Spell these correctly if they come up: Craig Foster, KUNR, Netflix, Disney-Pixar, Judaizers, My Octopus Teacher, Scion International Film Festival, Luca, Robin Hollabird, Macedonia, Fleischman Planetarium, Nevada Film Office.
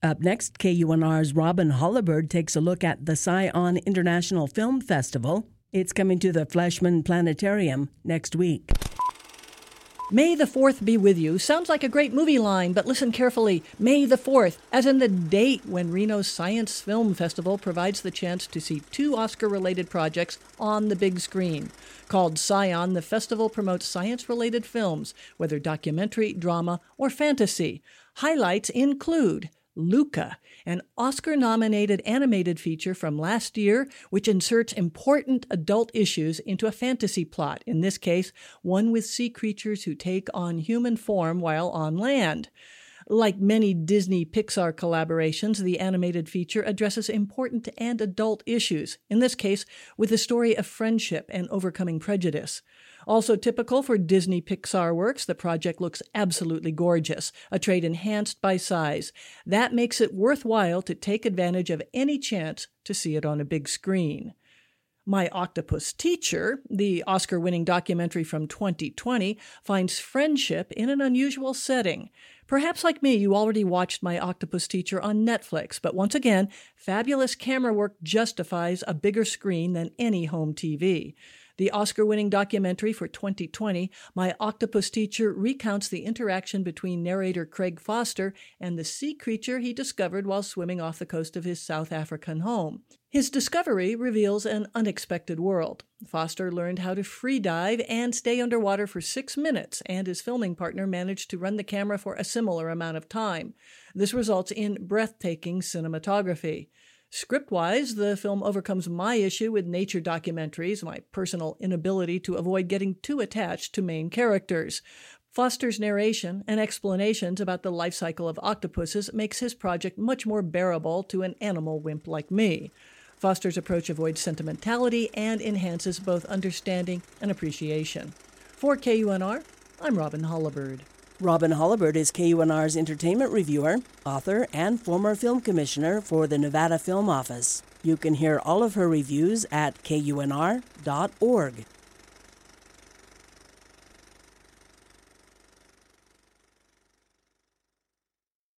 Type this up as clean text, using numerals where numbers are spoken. Up next, KUNR's Robin Hollabird takes a look at the Scion International Film Festival. It's coming to the Fleischman Planetarium next week. May the 4th be with you. Sounds like a great movie line, but listen carefully. May the 4th, as in the date when Reno's Science Film Festival provides the chance to see two Oscar-related projects on the big screen. Called Scion, the festival promotes science-related films, whether documentary, drama, or fantasy. Highlights include Luca, an Oscar-nominated animated feature from last year, which inserts important adult issues into a fantasy plot, in this case, one with sea creatures who take on human form while on land. Like many Disney-Pixar collaborations, the animated feature addresses important and adult issues, in this case, with the story of friendship and overcoming prejudice. Also typical for Disney-Pixar works, the project looks absolutely gorgeous, a trait enhanced by size. That makes it worthwhile to take advantage of any chance to see it on a big screen. My Octopus Teacher, the Oscar-winning documentary from 2020, finds friendship in an unusual setting. Perhaps like me, you already watched My Octopus Teacher on Netflix, but once again, fabulous camera work justifies a bigger screen than any home TV. The Oscar-winning documentary for 2020, My Octopus Teacher, recounts the interaction between narrator Craig Foster and the sea creature he discovered while swimming off the coast of his South African home. His discovery reveals an unexpected world. Foster learned how to free dive and stay underwater for 6 minutes, and his filming partner managed to run the camera for a similar amount of time. This results in breathtaking cinematography. Script-wise, the film overcomes my issue with nature documentaries, my personal inability to avoid getting too attached to main characters. Foster's narration and explanations about the life cycle of octopuses makes his project much more bearable to an animal wimp like me. Foster's approach avoids sentimentality and enhances both understanding and appreciation. For KUNR, I'm Robin Hollabird. Robin Hollabird is KUNR's entertainment reviewer, author, and former film commissioner for the Nevada Film Office. You can hear all of her reviews at KUNR.org.